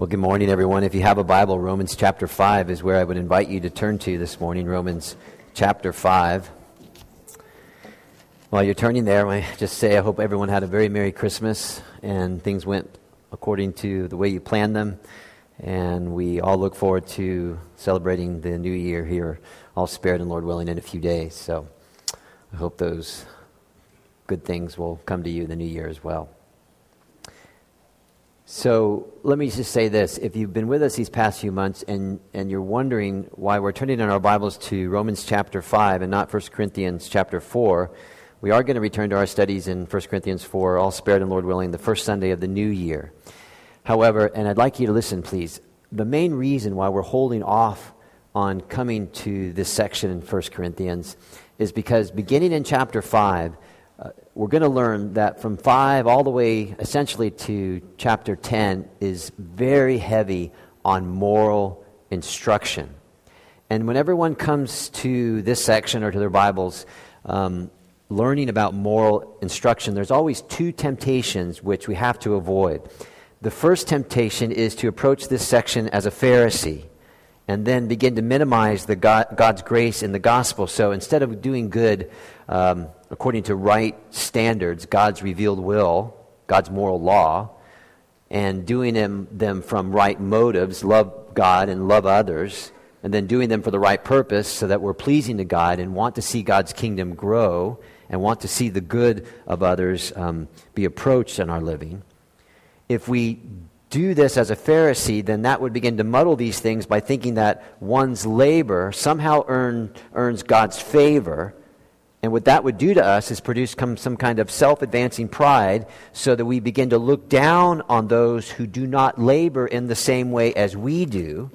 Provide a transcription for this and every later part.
Well, good morning, everyone. If you have a Bible, Romans chapter 5 is where I would invite you to turn to this morning, Romans chapter 5. While you're turning there, I just say I hope everyone had a very Merry Christmas and things went according to the way you planned them. And we all look forward to celebrating the new year here, all spared and Lord willing, in a few days. So I hope those good things will come to you the new year as well. So let me just say this. If you've been with us these past few months and you're wondering why we're turning in our Bibles to Romans chapter 5 and not 1 Corinthians chapter 4, we are going to return to our studies in 1 Corinthians 4, all spared and Lord willing, the first Sunday of the new year. However, and I'd like you to listen, please, the main reason why we're holding off on coming to this section in 1 Corinthians is because beginning in chapter 5, we're going to learn that from 5 all the way essentially to chapter 10 is very heavy on moral instruction. And when everyone comes to this section or to their Bibles, learning about moral instruction, there's always two temptations which we have to avoid. The first temptation is to approach this section as a Pharisee and then begin to minimize the God's grace in the gospel. So instead of doing good according to right standards, God's revealed will, God's moral law, and doing them from right motives, love God and love others, and then doing them for the right purpose so that we're pleasing to God and want to see God's kingdom grow and want to see the good of others be approached in our living. If we do this as a Pharisee, then that would begin to muddle these things by thinking that one's labor somehow earns God's favor. And what that would do to us is produce some kind of self-advancing pride so that we begin to look down on those who do not labor in the same way as we do.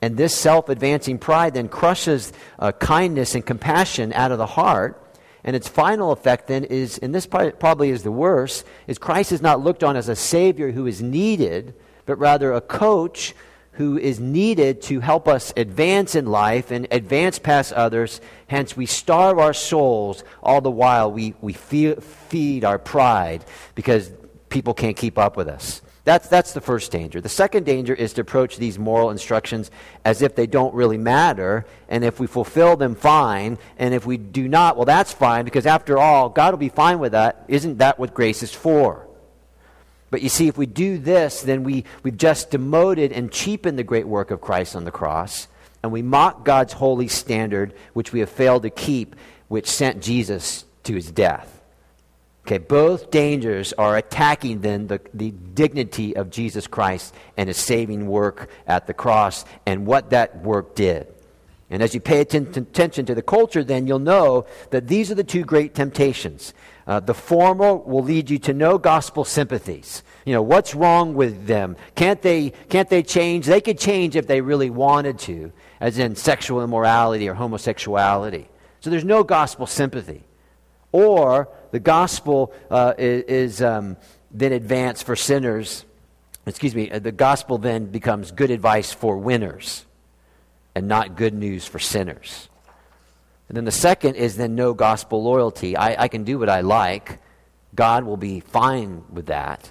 And this self-advancing pride then crushes kindness and compassion out of the heart. And its final effect then is, and this probably is the worst, is Christ is not looked on as a Savior who is needed, but rather a coach who is needed to help us advance in life and advance past others. Hence, we starve our souls all the while we feed our pride because people can't keep up with us. That's the first danger. The second danger is to approach these moral instructions as if they don't really matter, and if we fulfill them, fine, and if we do not, well, that's fine, because after all, God will be fine with that. Isn't that what grace is for? But you see, if we do this, then we've just demoted and cheapened the great work of Christ on the cross, and we mock God's holy standard, which we have failed to keep, which sent Jesus to his death. Okay, both dangers are attacking then the dignity of Jesus Christ and his saving work at the cross and what that work did. And as you pay attention to the culture, then you'll know that these are the two great temptations. The former will lead you to no gospel sympathies. You know, what's wrong with them? Can't they change? They could change if they really wanted to, as in sexual immorality or homosexuality. So there's no gospel sympathy. Or the gospel is then advanced for sinners. Excuse me, the gospel then becomes good advice for winners and not good news for sinners. And then the second is then no gospel loyalty. I can do what I like. God will be fine with that.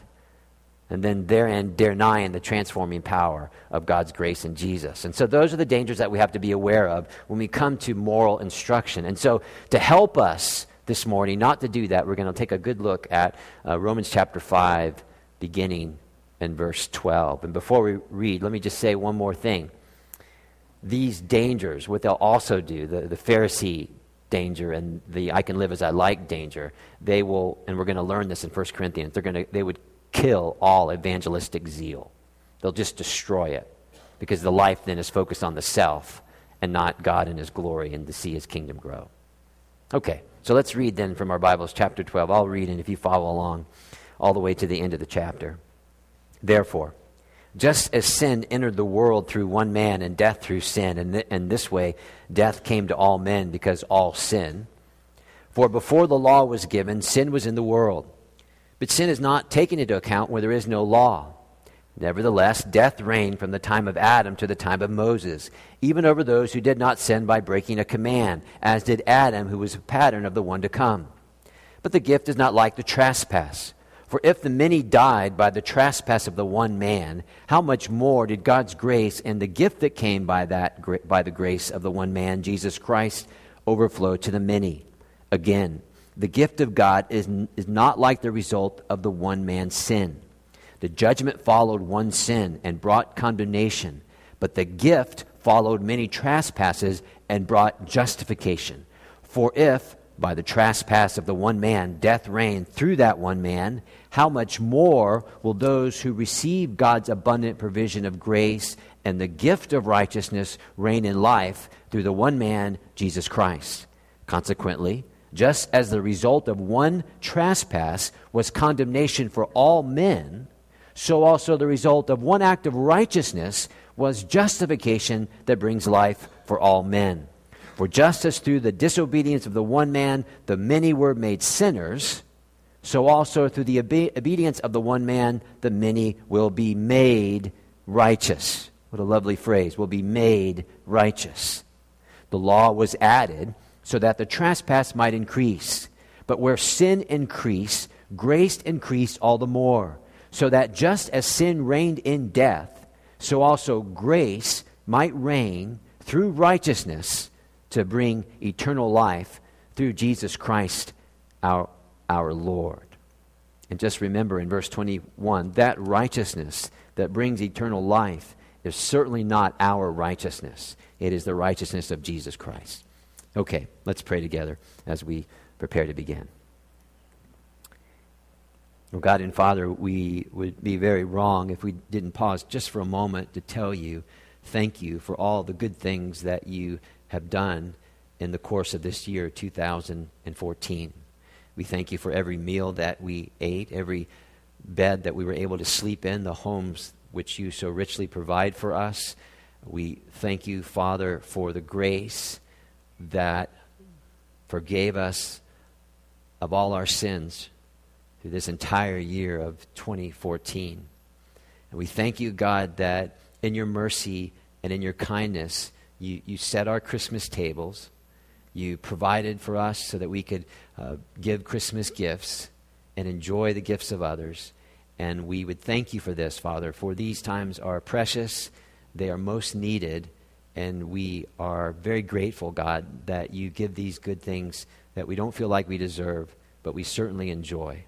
And then therein denying the transforming power of God's grace in Jesus. And so those are the dangers that we have to be aware of when we come to moral instruction. And so to help us this morning, not to do that, we're going to take a good look at Romans chapter 5, beginning in verse 12. And before we read, let me just say one more thing. These dangers, what they'll also do, the Pharisee danger and the I can live as I like danger, they will, and we're going to learn this in 1 Corinthians, they would kill all evangelistic zeal. They'll just destroy it because the life then is focused on the self and not God and his glory and to see his kingdom grow. Okay. So let's read then from our Bibles, chapter 12. I'll read, and if you follow along, all the way to the end of the chapter. Therefore, just as sin entered the world through one man and death through sin, and this way death came to all men because all sin. For before the law was given, sin was in the world. But sin is not taken into account where there is no law. Nevertheless, death reigned from the time of Adam to the time of Moses, even over those who did not sin by breaking a command, as did Adam, who was a pattern of the one to come. But the gift is not like the trespass. For if the many died by the trespass of the one man, how much more did God's grace and the gift that came by the grace of the one man, Jesus Christ, overflow to the many? Again, the gift of God is not like the result of the one man's sin. The judgment followed one sin and brought condemnation, but the gift followed many trespasses and brought justification. For if by the trespass of the one man death reigned through that one man, how much more will those who receive God's abundant provision of grace and the gift of righteousness reign in life through the one man, Jesus Christ? Consequently, just as the result of one trespass was condemnation for all men, so also the result of one act of righteousness was justification that brings life for all men. For just as through the disobedience of the one man the many were made sinners, so also through the obedience of the one man the many will be made righteous. What a lovely phrase, will be made righteous. The law was added so that the trespass might increase. But where sin increased, grace increased all the more, so that just as sin reigned in death, so also grace might reign through righteousness to bring eternal life through Jesus Christ, our Lord. And just remember in verse 21, that righteousness that brings eternal life is certainly not our righteousness. It is the righteousness of Jesus Christ. Okay, let's pray together as we prepare to begin. Oh God and Father, we would be very wrong if we didn't pause just for a moment to tell you, thank you for all the good things that you have done in the course of this year, 2014. We thank you for every meal that we ate, every bed that we were able to sleep in, the homes which you so richly provide for us. We thank you, Father, for the grace that forgave us of all our sins through this entire year of 2014. And we thank you, God, that in your mercy and in your kindness, You set our Christmas tables. You provided for us so that we could give Christmas gifts and enjoy the gifts of others. And we would thank you for this, Father, for these times are precious. They are most needed. And we are very grateful, God, that you give these good things that we don't feel like we deserve, but we certainly enjoy.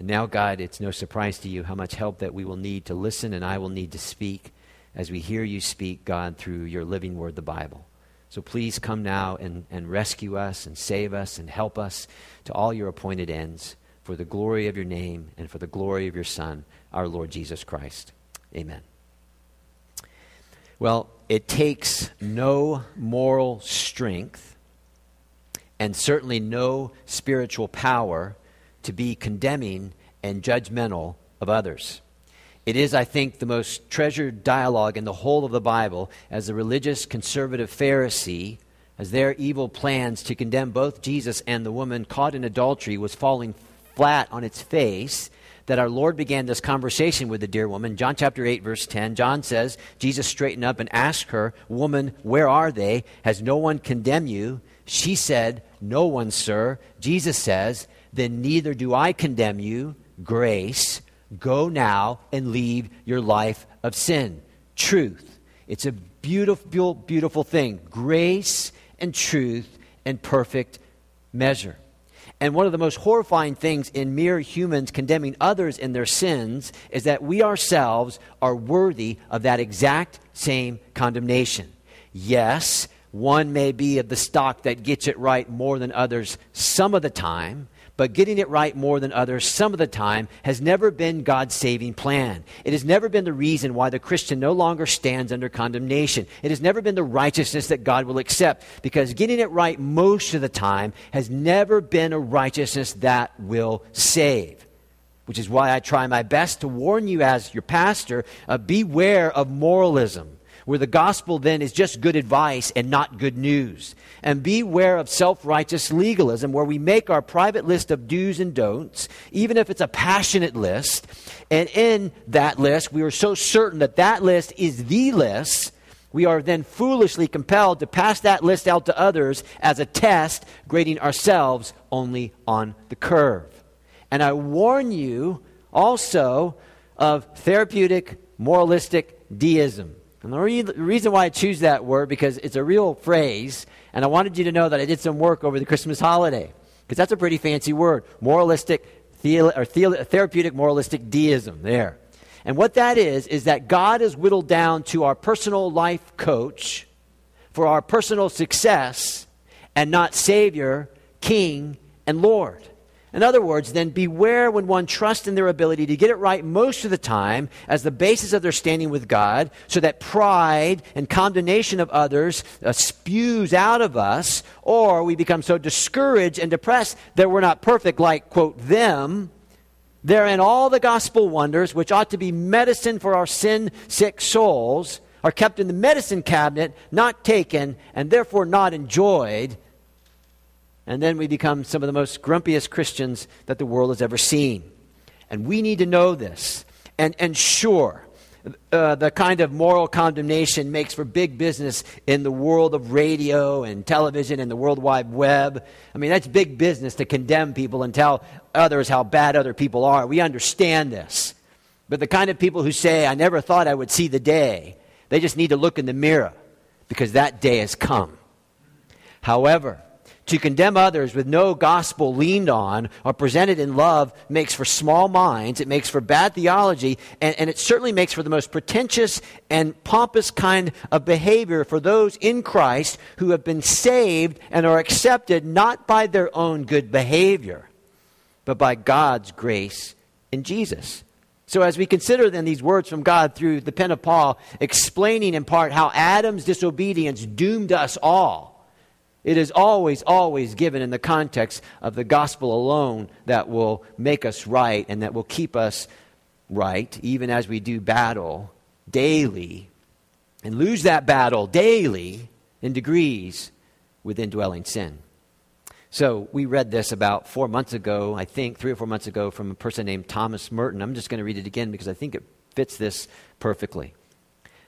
And now, God, it's no surprise to you how much help that we will need to listen and I will need to speak as we hear you speak, God, through your living word, the Bible. So please come now and rescue us and save us and help us to all your appointed ends for the glory of your name and for the glory of your Son, our Lord Jesus Christ. Amen. Well, it takes no moral strength and certainly no spiritual power to be condemning and judgmental of others. It is, I think, the most treasured dialogue in the whole of the Bible as the religious conservative Pharisee, as their evil plans to condemn both Jesus and the woman caught in adultery was falling flat on its face, that our Lord began this conversation with the dear woman. John chapter 8, verse 10, John says, Jesus straightened up and asked her, "Woman, where are they? Has no one condemned you?" She said, "No one, sir." Jesus says, "Then neither do I condemn you, grace. Go now and leave your life of sin." Truth. It's a beautiful, beautiful thing. Grace and truth and perfect measure. And one of the most horrifying things in mere humans condemning others in their sins is that we ourselves are worthy of that exact same condemnation. Yes, one may be of the stock that gets it right more than others some of the time, but getting it right more than others some of the time has never been God's saving plan. It has never been the reason why the Christian no longer stands under condemnation. It has never been the righteousness that God will accept, because getting it right most of the time has never been a righteousness that will save. Which is why I try my best to warn you as your pastor, beware of moralism, where the gospel then is just good advice and not good news. And beware of self-righteous legalism, where we make our private list of do's and don'ts, even if it's a passionate list. And in that list, we are so certain that that list is the list, we are then foolishly compelled to pass that list out to others as a test, grading ourselves only on the curve. And I warn you also of therapeutic moralistic deism. And the reason why I choose that word, because it's a real phrase, and I wanted you to know that I did some work over the Christmas holiday, because that's a pretty fancy word, therapeutic moralistic deism there. And what that is that God is whittled down to our personal life coach for our personal success and not Savior, King, and Lord. In other words, then beware when one trusts in their ability to get it right most of the time as the basis of their standing with God, so that pride and condemnation of others spews out of us, or we become so discouraged and depressed that we're not perfect like, quote, them. Therein all the gospel wonders, which ought to be medicine for our sin-sick souls, are kept in the medicine cabinet, not taken, and therefore not enjoyed. And then we become some of the most grumpiest Christians that the world has ever seen. And we need to know this. And sure, the kind of moral condemnation makes for big business in the world of radio and television and the World Wide Web. I mean, that's big business to condemn people and tell others how bad other people are. We understand this. But the kind of people who say, I never thought I would see the day, they just need to look in the mirror, because that day has come. However, to condemn others with no gospel leaned on or presented in love makes for small minds, it makes for bad theology, and it certainly makes for the most pretentious and pompous kind of behavior for those in Christ who have been saved and are accepted not by their own good behavior, but by God's grace in Jesus. So as we consider then these words from God through the pen of Paul, explaining in part how Adam's disobedience doomed us all, it is always, always given in the context of the gospel alone that will make us right and that will keep us right, even as we do battle daily and lose that battle daily in degrees with indwelling sin. So we read this about 4 months ago, I think, 3 or 4 months ago, from a person named Thomas Merton. I'm just going to read it again because I think it fits this perfectly.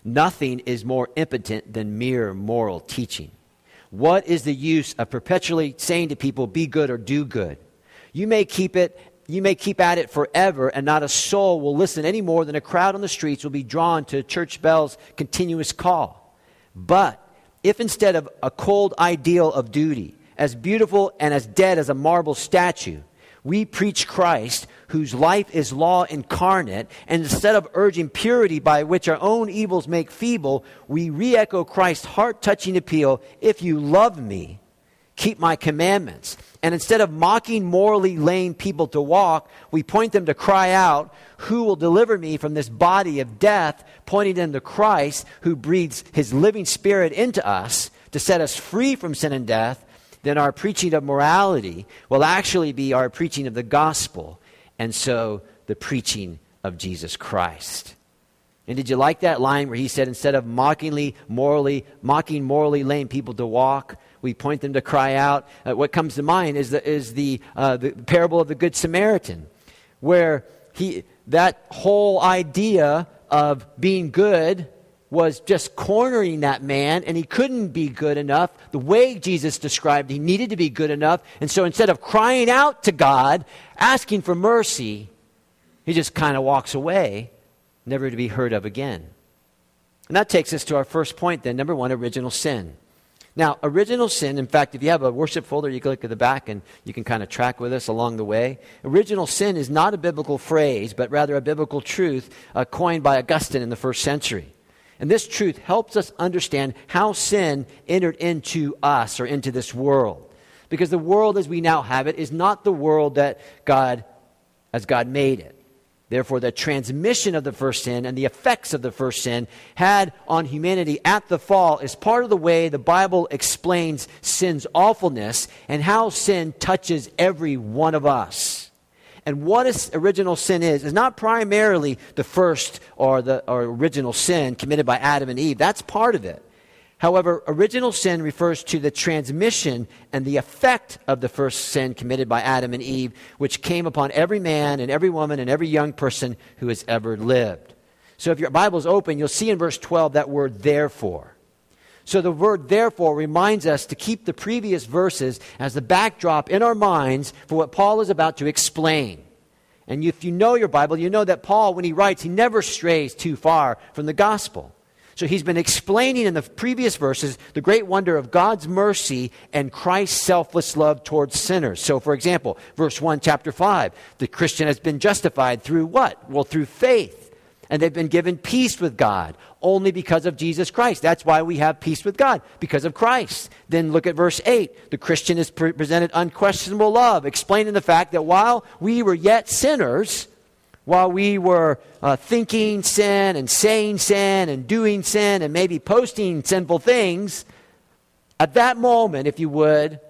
Nothing is more impotent than mere moral teaching. What is the use of perpetually saying to people, be good or do good? You may keep at it forever, and not a soul will listen any more than a crowd on the streets will be drawn to church bell's continuous call. But if instead of a cold ideal of duty, as beautiful and as dead as a marble statue, we preach Christ, whose life is law incarnate, and instead of urging purity by which our own evils make feeble, we re-echo Christ's heart-touching appeal, if you love me, keep my commandments. And instead of mocking morally lame people to walk, we point them to cry out, who will deliver me from this body of death, pointing them to Christ, who breathes his living spirit into us to set us free from sin and death. Then our preaching of morality will actually be our preaching of the gospel, and so the preaching of Jesus Christ. And did you like that line where he said, instead of mocking morally lame people to walk, we point them to cry out? What comes to mind is the parable of the Good Samaritan, where that whole idea of being good was just cornering that man, and he couldn't be good enough. The way Jesus described, he needed to be good enough. And so instead of crying out to God, asking for mercy, he just kind of walks away, never to be heard of again. And that takes us to our first point then, number one, original sin. Now, original sin, in fact, if you have a worship folder, you can look at the back and you can kind of track with us along the way. Original sin is not a biblical phrase, but rather a biblical truth coined by Augustine in the 1st century. And this truth helps us understand how sin entered into us or into this world. Because the world as we now have it is not the world that God made it. Therefore, the transmission of the first sin and the effects of the first sin had on humanity at the fall is part of the way the Bible explains sin's awfulness and how sin touches every one of us. And what original sin is not primarily the first or original sin committed by Adam and Eve. That's part of it. However, original sin refers to the transmission and the effect of the first sin committed by Adam and Eve, which came upon every man and every woman and every young person who has ever lived. So if your Bible's open, you'll see in verse 12 that word therefore. So the word therefore reminds us to keep the previous verses as the backdrop in our minds for what Paul is about to explain. And if you know your Bible, you know that Paul, when he writes, he never strays too far from the gospel. So he's been explaining in the previous verses the great wonder of God's mercy and Christ's selfless love towards sinners. So, for example, verse 1, chapter 5, the Christian has been justified through what? Well, through faith. And they've been given peace with God only because of Jesus Christ. That's why we have peace with God, because of Christ. Then look at verse 8. The Christian is presented unquestionable love, explaining the fact that while we were yet sinners, while we were thinking sin and saying sin and doing sin and maybe posting sinful things, at that moment, if you would,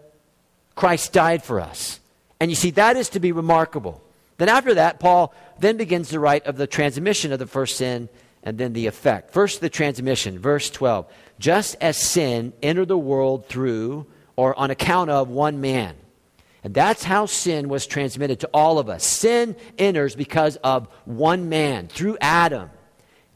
Christ died for us. And you see, that is to be remarkable. Then after that, Paul then begins to write of the transmission of the first sin and then the effect. First, the transmission, verse 12. Just as sin entered the world through or on account of one man. And that's how sin was transmitted to all of us. Sin enters because of one man, through Adam.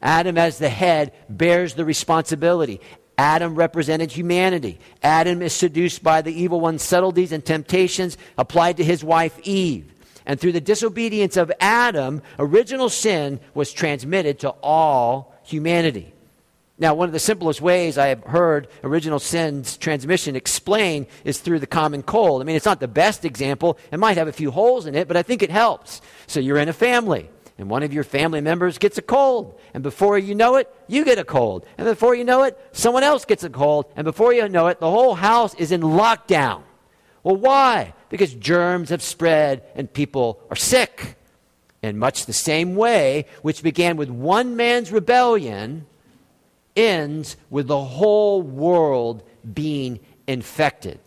Adam, as the head, bears the responsibility. Adam represented humanity. Adam is seduced by the evil one's subtleties and temptations applied to his wife Eve. And through the disobedience of Adam, original sin was transmitted to all humanity. Now, one of the simplest ways I have heard original sin's transmission explained is through the common cold. I mean, it's not the best example. It might have a few holes in it, but I think it helps. So you're in a family, and one of your family members gets a cold. And before you know it, you get a cold. And before you know it, someone else gets a cold. And before you know it, the whole house is in lockdown. Well, why? Because germs have spread and people are sick. In much the same way, which began with one man's rebellion, ends with the whole world being infected.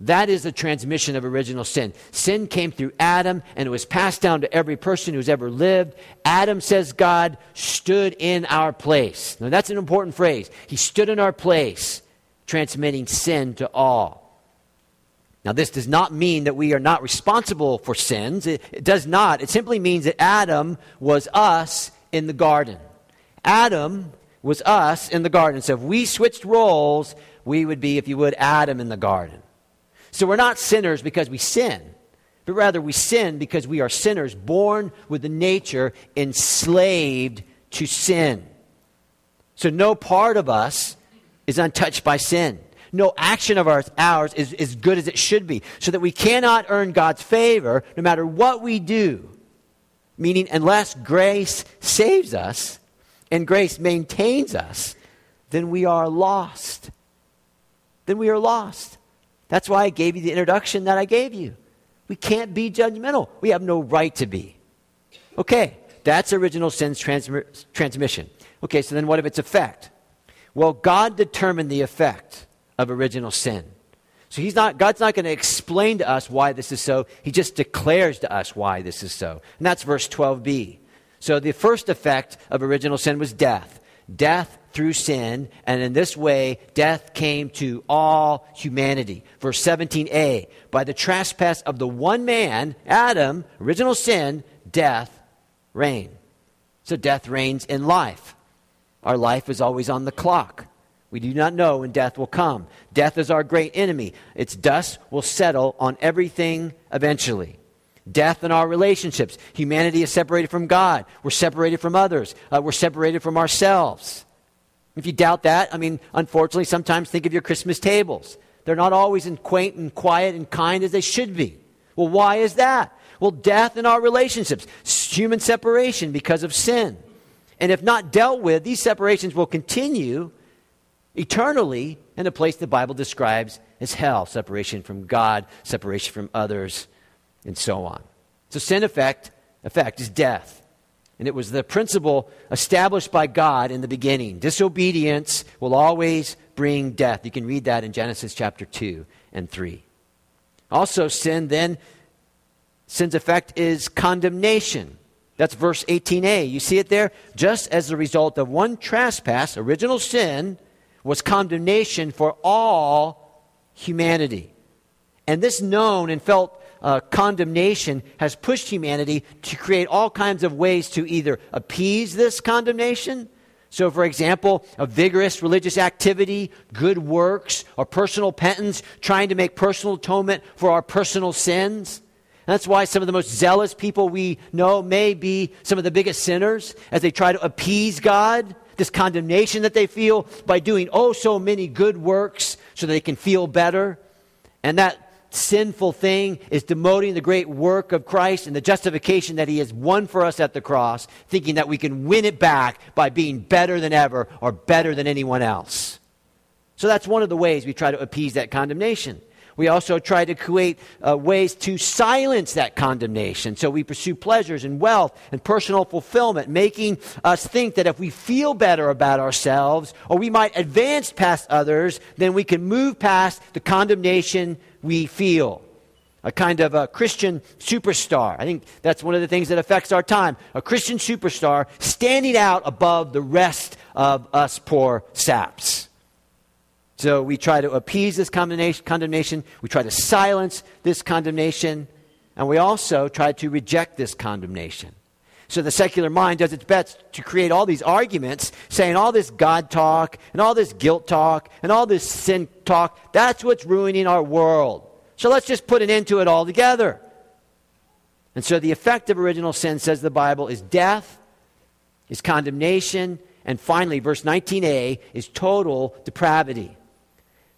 That is the transmission of original sin. Sin came through Adam, and it was passed down to every person who's ever lived. Adam, says God, stood in our place. Now, that's an important phrase. He stood in our place, transmitting sin to all. Now, this does not mean that we are not responsible for sins. It does not. It simply means that Adam was us in the garden. Adam was us in the garden. So if we switched roles, we would be, if you would, Adam in the garden. So we're not sinners because we sin, but rather we sin because we are sinners born with the nature enslaved to sin. So no part of us is untouched by sin. No action of ours is as good as it should be, so that we cannot earn God's favor no matter what we do. Meaning, unless grace saves us and grace maintains us, then we are lost. Then we are lost. That's why I gave you the introduction that I gave you. We can't be judgmental. We have no right to be. Okay, that's original sin's transmission. Okay, so then what of its effect? Well, God determined the effect of original sin. So God's not going to explain to us why this is so. He just declares to us why this is so. And that's verse 12b. So the first effect of original sin was death. Death through sin. And in this way, death came to all humanity. Verse 17a. By the trespass of the one man, Adam, original sin, death reigned. So death reigns in life. Our life is always on the clock. We do not know when death will come. Death is our great enemy. Its dust will settle on everything eventually. Death in our relationships. Humanity is separated from God. We're separated from others. We're separated from ourselves. If you doubt that, unfortunately, sometimes think of your Christmas tables. They're not always as quaint and quiet and kind as they should be. Well, why is that? Well, death in our relationships. Human separation because of sin. And if not dealt with, these separations will continue eternally in a place the Bible describes as hell, separation from God, separation from others, and so on. So sin effect is death. And it was the principle established by God in the beginning. Disobedience will always bring death. You can read that in Genesis chapter 2 and 3. Also, sin's effect is condemnation. That's verse 18a. You see it there? Just as the result of one trespass, original sin, was condemnation for all humanity. And this known and felt condemnation has pushed humanity to create all kinds of ways to either appease this condemnation. So, for example, a vigorous religious activity, good works, or personal penance, trying to make personal atonement for our personal sins. That's why some of the most zealous people we know may be some of the biggest sinners as they try to appease God, this condemnation that they feel by doing oh so many good works so they can feel better. And that sinful thing is demoting the great work of Christ and the justification that he has won for us at the cross, thinking that we can win it back by being better than ever or better than anyone else. So that's one of the ways we try to appease that condemnation. We also try to create ways to silence that condemnation. So we pursue pleasures and wealth and personal fulfillment, making us think that if we feel better about ourselves or we might advance past others, then we can move past the condemnation we feel. A kind of a Christian superstar. I think that's one of the things that affects our time. A Christian superstar standing out above the rest of us poor saps. So we try to appease this condemnation. We try to silence this condemnation. And we also try to reject this condemnation. So the secular mind does its best to create all these arguments, saying all this God talk and all this guilt talk and all this sin talk, that's what's ruining our world. So let's just put an end to it altogether. And so the effect of original sin, says the Bible, is death, is condemnation, and finally, verse 19a is total depravity.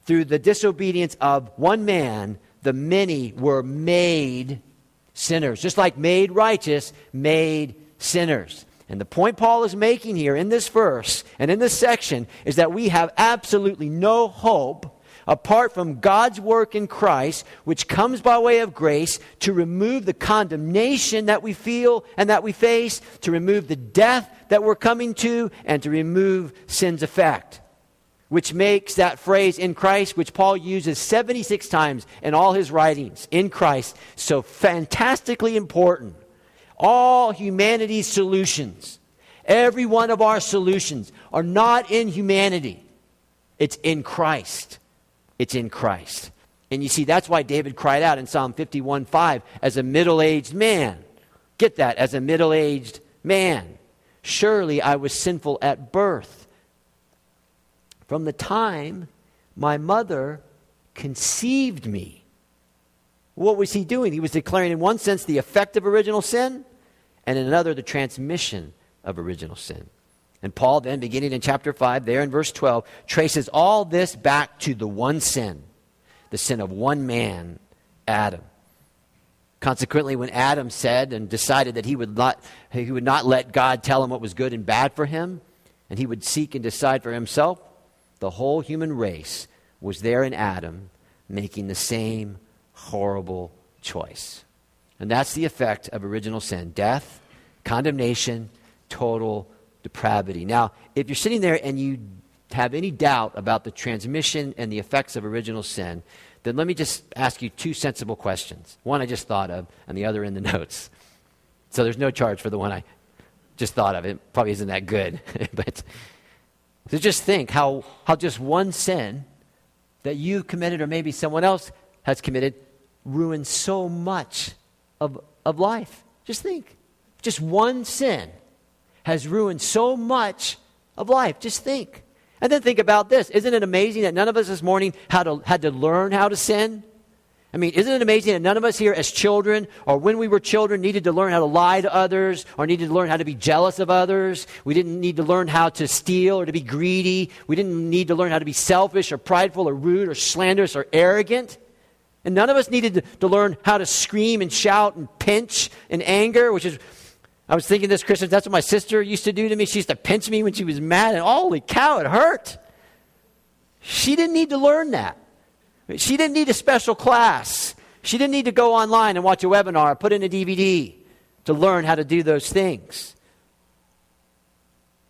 Through the disobedience of one man, the many were made sinners. Just like made righteous, made sinners. And the point Paul is making here in this verse and in this section is that we have absolutely no hope apart from God's work in Christ, which comes by way of grace to remove the condemnation that we feel and that we face, to remove the death that we're coming to, and to remove sin's effect. Which makes that phrase, in Christ, which Paul uses 76 times in all his writings, in Christ, so fantastically important. All humanity's solutions, every one of our solutions, are not in humanity. It's in Christ. It's in Christ. And you see, that's why David cried out in Psalm 51:5, as a middle-aged man. Get that, as a middle-aged man. Surely I was sinful at birth. From the time my mother conceived me. What was he doing? He was declaring in one sense the effect of original sin, and in another the transmission of original sin. And Paul then, beginning in chapter 5, there in verse 12, traces all this back to the one sin. The sin of one man, Adam. Consequently, when Adam said and decided that he would not let God tell him what was good and bad for him, and he would seek and decide for himself, the whole human race was there in Adam making the same horrible choice. And that's the effect of original sin. Death, condemnation, total depravity. Now, if you're sitting there and you have any doubt about the transmission and the effects of original sin, then let me just ask you two sensible questions. One I just thought of, and the other in the notes. So there's no charge for the one I just thought of. It probably isn't that good. But so just think how just one sin that you committed or maybe someone else has committed ruins so much of life. Just think. Just one sin has ruined so much of life. Just think. And then think about this. Isn't it amazing that none of us this morning had to learn how to sin? I mean, isn't it amazing that none of us here as children or when we were children needed to learn how to lie to others or needed to learn how to be jealous of others? We didn't need to learn how to steal or to be greedy. We didn't need to learn how to be selfish or prideful or rude or slanderous or arrogant. And none of us needed to learn how to scream and shout and pinch in anger, which is, I was thinking this, Christians, that's what my sister used to do to me. She used to pinch me when she was mad, and holy cow, it hurt. She didn't need to learn that. She didn't need a special class. She didn't need to go online and watch a webinar, put in a DVD to learn how to do those things.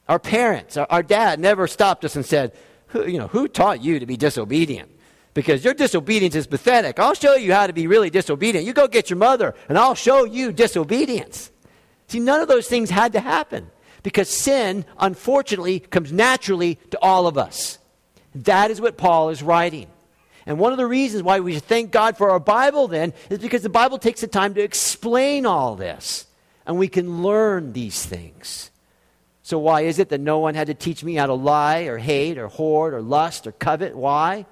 Our parents, our dad never stopped us and said, who taught you to be disobedient? Because your disobedience is pathetic. I'll show you how to be really disobedient. You go get your mother, and I'll show you disobedience. See, none of those things had to happen because sin, unfortunately, comes naturally to all of us. That is what Paul is writing. And one of the reasons why we should thank God for our Bible then is because the Bible takes the time to explain all this. And we can learn these things. So why is it that no one had to teach me how to lie or hate or hoard or lust or covet? Why?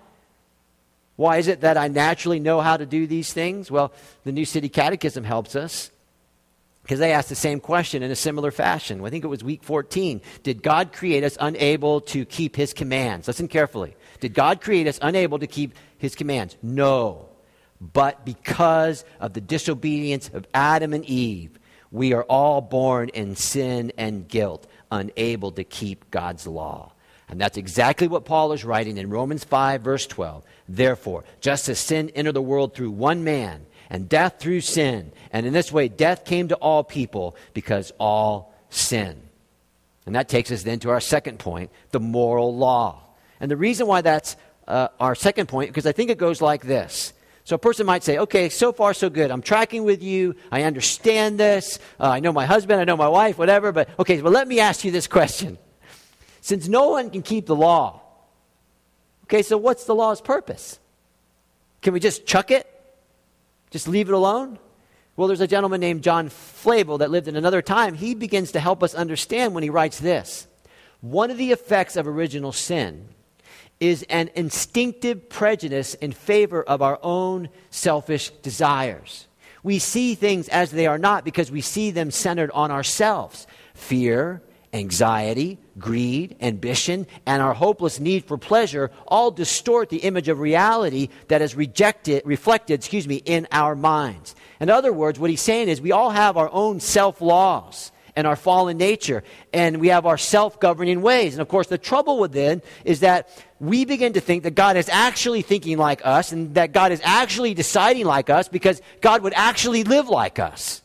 Why is it that I naturally know how to do these things? Well, the New City Catechism helps us because they ask the same question in a similar fashion. I think it was week 14. Did God create us unable to keep his commands? Listen carefully. Did God create us unable to keep his commands? No. But because of the disobedience of Adam and Eve, we are all born in sin and guilt, unable to keep God's law. And that's exactly what Paul is writing in Romans 5, verse 12. Therefore, just as sin entered the world through one man, and death through sin, and in this way death came to all people because all sin. And that takes us then to our second point, the moral law. And the reason why that's our second point, because I think it goes like this. So a person might say, okay, so far so good. I'm tracking with you. I understand this. I know my husband. I know my wife, whatever. But okay, well, let me ask you this question. Since no one can keep the law, okay, so what's the law's purpose? Can we just chuck it? Just leave it alone? Well, there's a gentleman named John Flavel that lived in another time. He begins to help us understand when he writes this. One of the effects of original sin is an instinctive prejudice in favor of our own selfish desires. We see things as they are not because we see them centered on ourselves. Fear, anxiety, greed, ambition, and our hopeless need for pleasure all distort the image of reality that is reflected in our minds. In other words, what he's saying is we all have our own self-laws and our fallen nature, and we have our self-governing ways. And of course, the trouble with it is that we begin to think that God is actually thinking like us and that God is actually deciding like us because God would actually live like us.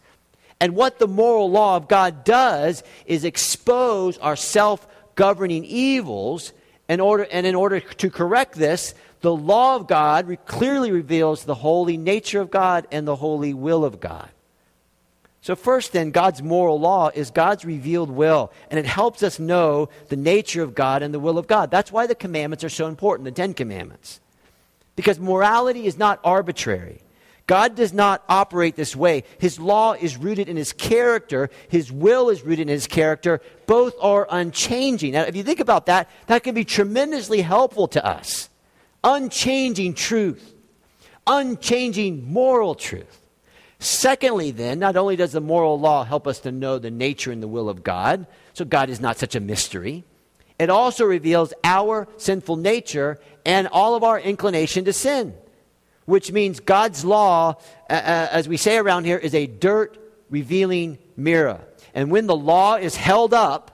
And what the moral law of God does is expose our self-governing evils in order to correct this, the law of God clearly reveals the holy nature of God and the holy will of God. So first then, God's moral law is God's revealed will, and it helps us know the nature of God and the will of God. That's why the commandments are so important, the 10 commandments. Because morality is not arbitrary. God does not operate this way. His law is rooted in his character. His will is rooted in his character. Both are unchanging. Now, if you think about that, that can be tremendously helpful to us. Unchanging truth. Unchanging moral truth. Secondly, then, not only does the moral law help us to know the nature and the will of God, so God is not such a mystery, it also reveals our sinful nature and all of our inclination to sin, which means God's law, as we say around here, is a dirt-revealing mirror. And when the law is held up,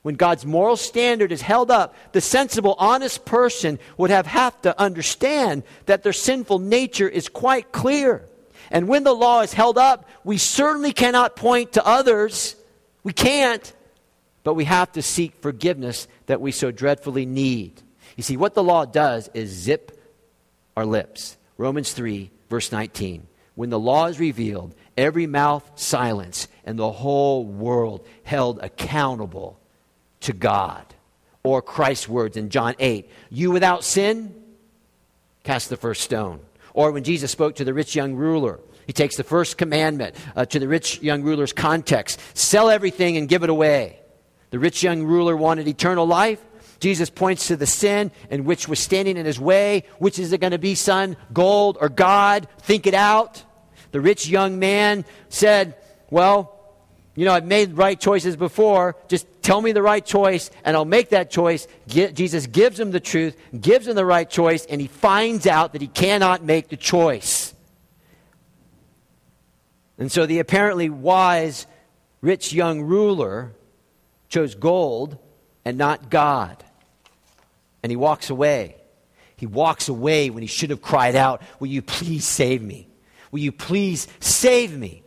when God's moral standard is held up, the sensible, honest person would have to understand that their sinful nature is quite clear. And when the law is held up, we certainly cannot point to others. We can't. But we have to seek forgiveness that we so dreadfully need. You see, what the law does is zip our lips. Romans 3, verse 19. When the law is revealed, every mouth silenced and the whole world held accountable to God. Or Christ's words in John 8. You without sin, cast the first stone. Or when Jesus spoke to the rich young ruler, he takes the first commandment to the rich young ruler's context. Sell everything and give it away. The rich young ruler wanted eternal life. Jesus points to the sin in which was standing in his way. Which is it going to be, son? Gold or God? Think it out. The rich young man said, well, you know, I've made right choices before. Just tell me the right choice and I'll make that choice. Jesus gives him the truth, gives him the right choice, and he finds out that he cannot make the choice. And so the apparently wise rich young ruler chose gold and not God. And he walks away. He walks away when he should have cried out, will you please save me? Will you please save me?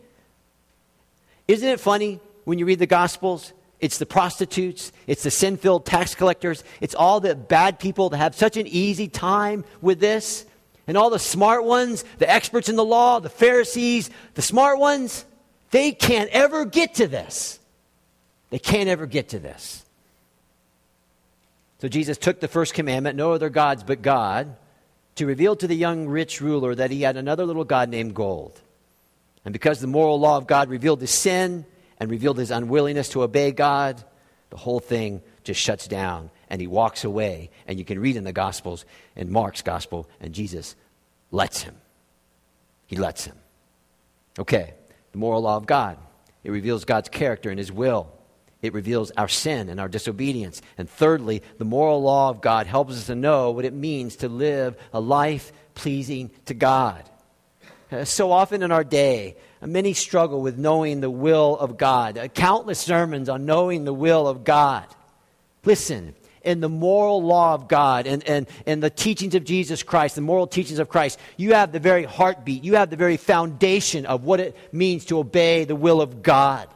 Isn't it funny when you read the Gospels? It's the prostitutes. It's the sin-filled tax collectors. It's all the bad people that have such an easy time with this. And all the smart ones, the experts in the law, the Pharisees, the smart ones, they can't ever get to this. They can't ever get to this. So Jesus took the first commandment, no other gods but God, to reveal to the young rich ruler that he had another little god named gold. And because the moral law of God revealed his sin and revealed his unwillingness to obey God, the whole thing just shuts down and he walks away. And you can read in the Gospels, in Mark's Gospel, and Jesus lets him. He lets him. Okay, the moral law of God. It reveals God's character and his will. It reveals our sin and our disobedience. And thirdly, the moral law of God helps us to know what it means to live a life pleasing to God. So often in our day, many struggle with knowing the will of God. Countless sermons on knowing the will of God. Listen, in the moral law of God and the teachings of Jesus Christ, the moral teachings of Christ, you have the very heartbeat. You have the very foundation of what it means to obey the will of God.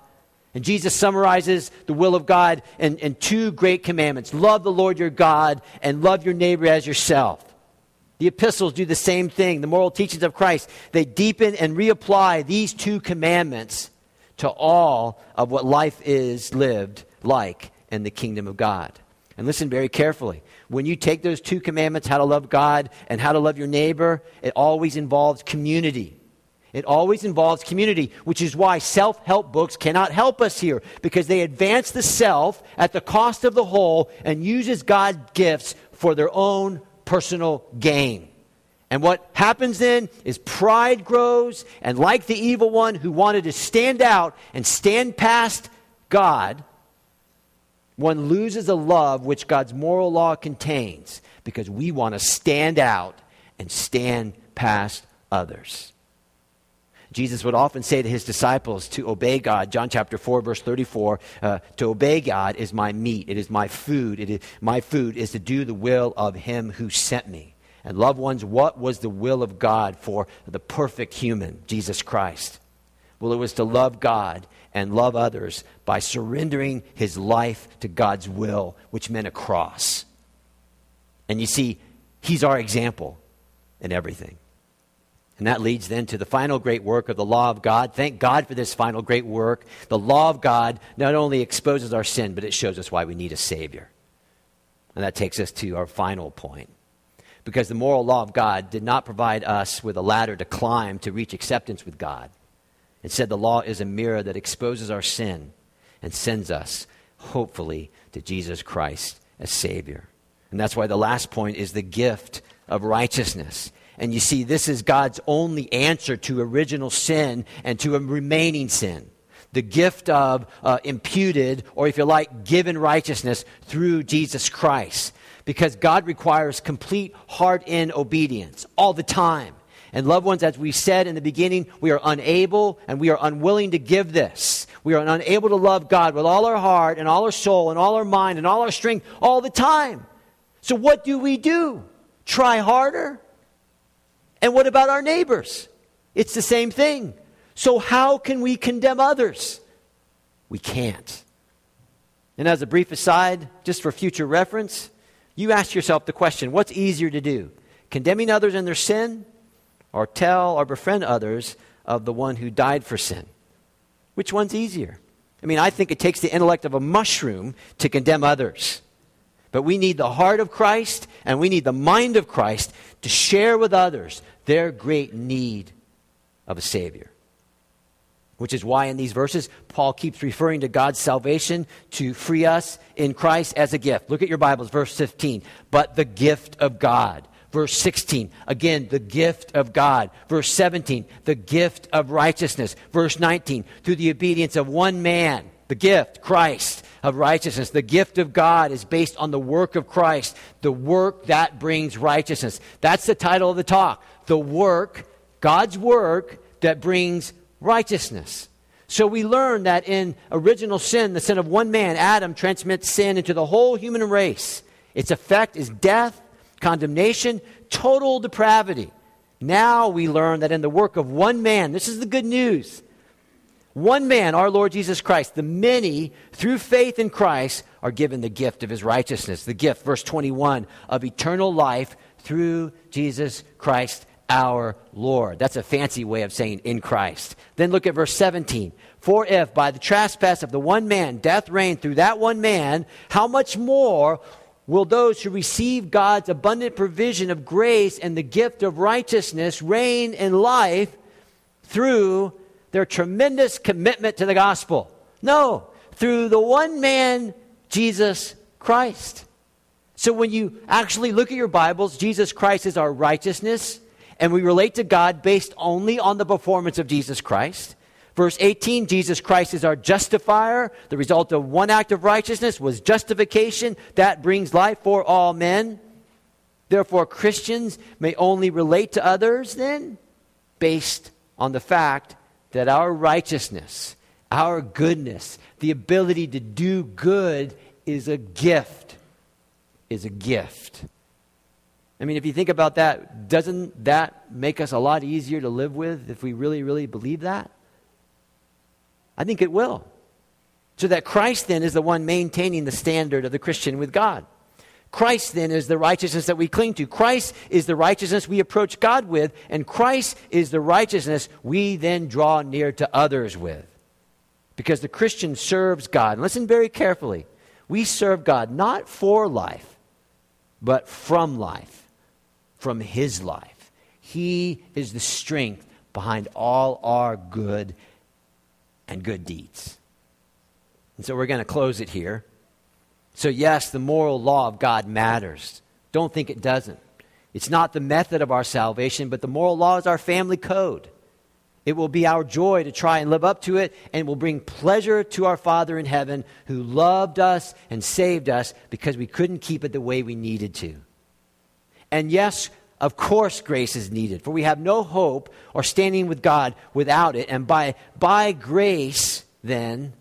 And Jesus summarizes the will of God in two great commandments. Love the Lord your God and love your neighbor as yourself. The epistles do the same thing. The moral teachings of Christ, they deepen and reapply these two commandments to all of what life is lived like in the kingdom of God. And listen very carefully. When you take those two commandments, how to love God and how to love your neighbor, it always involves community. It always involves community, which is why self-help books cannot help us here, because they advance the self at the cost of the whole and uses God's gifts for their own personal gain. And what happens then is pride grows, and like the evil one who wanted to stand out and stand past God, one loses the love which God's moral law contains, because we want to stand out and stand past others. Jesus would often say to his disciples to obey God. John chapter 4, verse 34, to obey God is my meat. It is my food. My food is to do the will of him who sent me. And loved ones, what was the will of God for the perfect human, Jesus Christ? Well, it was to love God and love others by surrendering his life to God's will, which meant a cross. And you see, he's our example in everything. And that leads then to the final great work of the law of God. Thank God for this final great work. The law of God not only exposes our sin, but it shows us why we need a Savior. And that takes us to our final point. Because the moral law of God did not provide us with a ladder to climb to reach acceptance with God. Instead, the law is a mirror that exposes our sin and sends us, hopefully, to Jesus Christ as Savior. And that's why the last point is the gift of righteousness. And you see, this is God's only answer to original sin and to a remaining sin. The gift of imputed, or if you like, given righteousness through Jesus Christ. Because God requires complete heart-in obedience all the time. And loved ones, as we said in the beginning, we are unable and we are unwilling to give this. We are unable to love God with all our heart and all our soul and all our mind and all our strength all the time. So what do? Try harder? And what about our neighbors? It's the same thing. So how can we condemn others? We can't. And as a brief aside, just for future reference, you ask yourself the question, what's easier to do? Condemning others in their sin, or tell or befriend others of the one who died for sin? Which one's easier? I mean, I think it takes the intellect of a mushroom to condemn others. But we need the heart of Christ and we need the mind of Christ to share with others their great need of a Savior. Which is why in these verses, Paul keeps referring to God's salvation to free us in Christ as a gift. Look at your Bibles, verse 15. But the gift of God. Verse 16, again, the gift of God. Verse 17, the gift of righteousness. Verse 19, through the obedience of one man, the gift, Christ. Of righteousness. The gift of God is based on the work of Christ, the work that brings righteousness. That's the title of the talk. The work, God's work that brings righteousness. So we learn that in original sin, the sin of one man, Adam, transmits sin into the whole human race. Its effect is death, condemnation, total depravity. Now we learn that in the work of one man, this is the good news. One man, our Lord Jesus Christ, the many, through faith in Christ, are given the gift of his righteousness. The gift, verse 21, of eternal life through Jesus Christ our Lord. That's a fancy way of saying in Christ. Then look at verse 17. For if by the trespass of the one man death reigned through that one man, how much more will those who receive God's abundant provision of grace and the gift of righteousness reign in life through their tremendous commitment to the gospel? No, through the one man, Jesus Christ. So when you actually look at your Bibles, Jesus Christ is our righteousness, and we relate to God based only on the performance of Jesus Christ. Verse 18, Jesus Christ is our justifier. The result of one act of righteousness was justification. That brings life for all men. Therefore, Christians may only relate to others then based on the fact that our righteousness, our goodness, the ability to do good is a gift, I mean, if you think about that, doesn't that make us a lot easier to live with if we really, really believe that? I think it will. So that Christ then is the one maintaining the standard of the Christian with God. Christ then is the righteousness that we cling to. Christ is the righteousness we approach God with, and Christ is the righteousness we then draw near to others with. Because the Christian serves God. And listen very carefully. We serve God not for life, but from life, from His life. He is the strength behind all our good and good deeds. And so we're going to close it here. So yes, the moral law of God matters. Don't think it doesn't. It's not the method of our salvation, but the moral law is our family code. It will be our joy to try and live up to it, and will bring pleasure to our Father in heaven, who loved us and saved us because we couldn't keep it the way we needed to. And yes, of course, grace is needed, for we have no hope or standing with God without it. And by grace, then,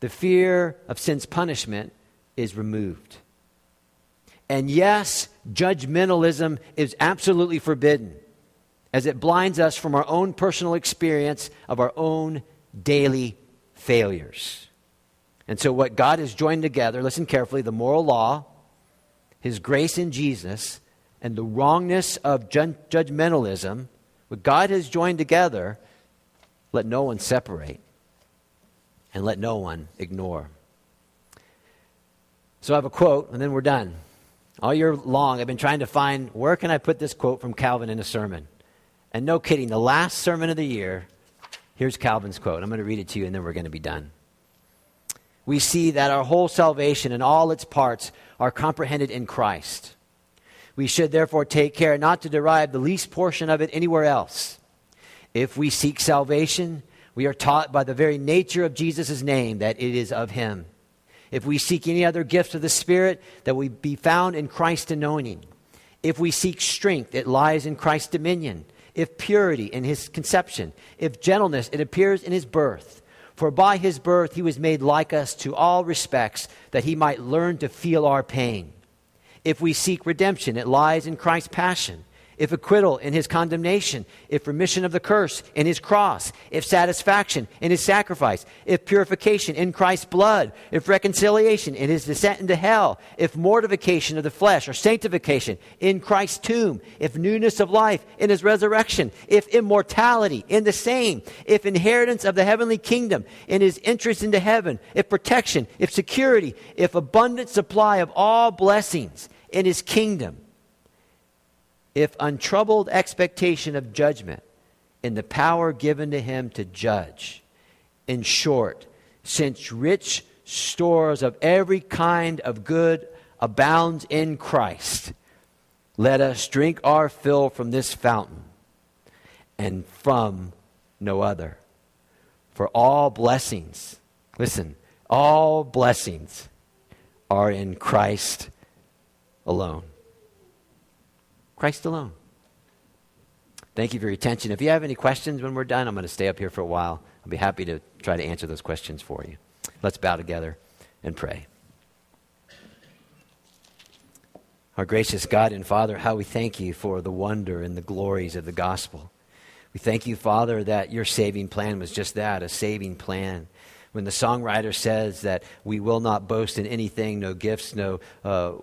the fear of sin's punishment is removed. And yes, judgmentalism is absolutely forbidden, as it blinds us from our own personal experience of our own daily failures. And so what God has joined together, listen carefully, the moral law, His grace in Jesus, and the wrongness of judgmentalism, what God has joined together, let no one separate and let no one ignore. So I have a quote, and then we're done. All year long, I've been trying to find, where can I put this quote from Calvin in a sermon? And no kidding, the last sermon of the year, here's Calvin's quote. I'm going to read it to you, and then we're going to be done. We see that our whole salvation and all its parts are comprehended in Christ. We should therefore take care not to derive the least portion of it anywhere else. If we seek salvation, we are taught by the very nature of Jesus' name that it is of Him. If we seek any other gift of the Spirit, that we be found in Christ's anointing. If we seek strength, it lies in Christ's dominion. If purity, in His conception. If gentleness, it appears in His birth. For by His birth He was made like us to all respects, that He might learn to feel our pain. If we seek redemption, it lies in Christ's passion. If acquittal, in His condemnation. If remission of the curse, in His cross. If satisfaction, in His sacrifice. If purification, in Christ's blood. If reconciliation, in His descent into hell. If mortification of the flesh or sanctification, in Christ's tomb. If newness of life, in His resurrection. If immortality, in the same. If inheritance of the heavenly kingdom, in His entrance into heaven. If protection, if security. If abundant supply of all blessings, in His kingdom. If untroubled expectation of judgment, in the power given to Him to judge. In short, since rich stores of every kind of good abounds in Christ, let us drink our fill from this fountain, and from no other. For all blessings, listen, all blessings are in Christ alone. Christ alone. Thank you for your attention. If you have any questions when we're done, I'm going to stay up here for a while. I'll be happy to try to answer those questions for you. Let's bow together and pray. Our gracious God and Father, how we thank You for the wonder and the glories of the gospel. We thank You, Father, that Your saving plan was just that, a saving plan. When the songwriter says that we will not boast in anything, no gifts, no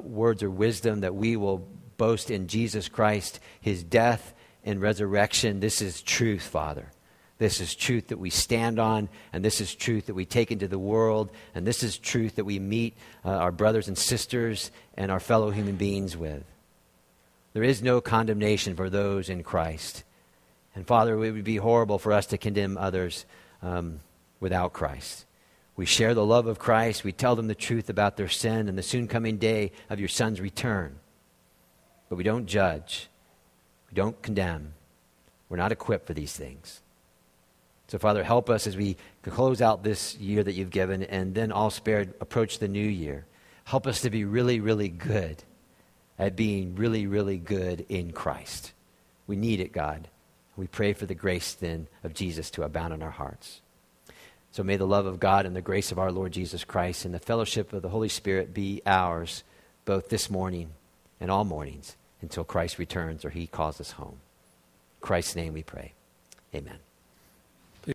words or wisdom, that we will boast in Jesus Christ, His death and resurrection. This is truth, Father. This is truth that we stand on, and this is truth that we take into the world, and this is truth that we meet our brothers and sisters and our fellow human beings with. There is no condemnation for those in Christ. And Father, it would be horrible for us to condemn others without Christ. We share the love of Christ. We tell them the truth about their sin and the soon coming day of your Son's return. But we don't judge. We don't condemn. We're not equipped for these things. So, Father, help us as we close out this year that you've given and then all spared approach the new year. Help us to be really, really good at being really, really good in Christ. We need it, God. We pray for the grace then of Jesus to abound in our hearts. So may the love of God and the grace of our Lord Jesus Christ and the fellowship of the Holy Spirit be ours both this morning and all mornings until Christ returns or he calls us home. In Christ's name we pray. Amen.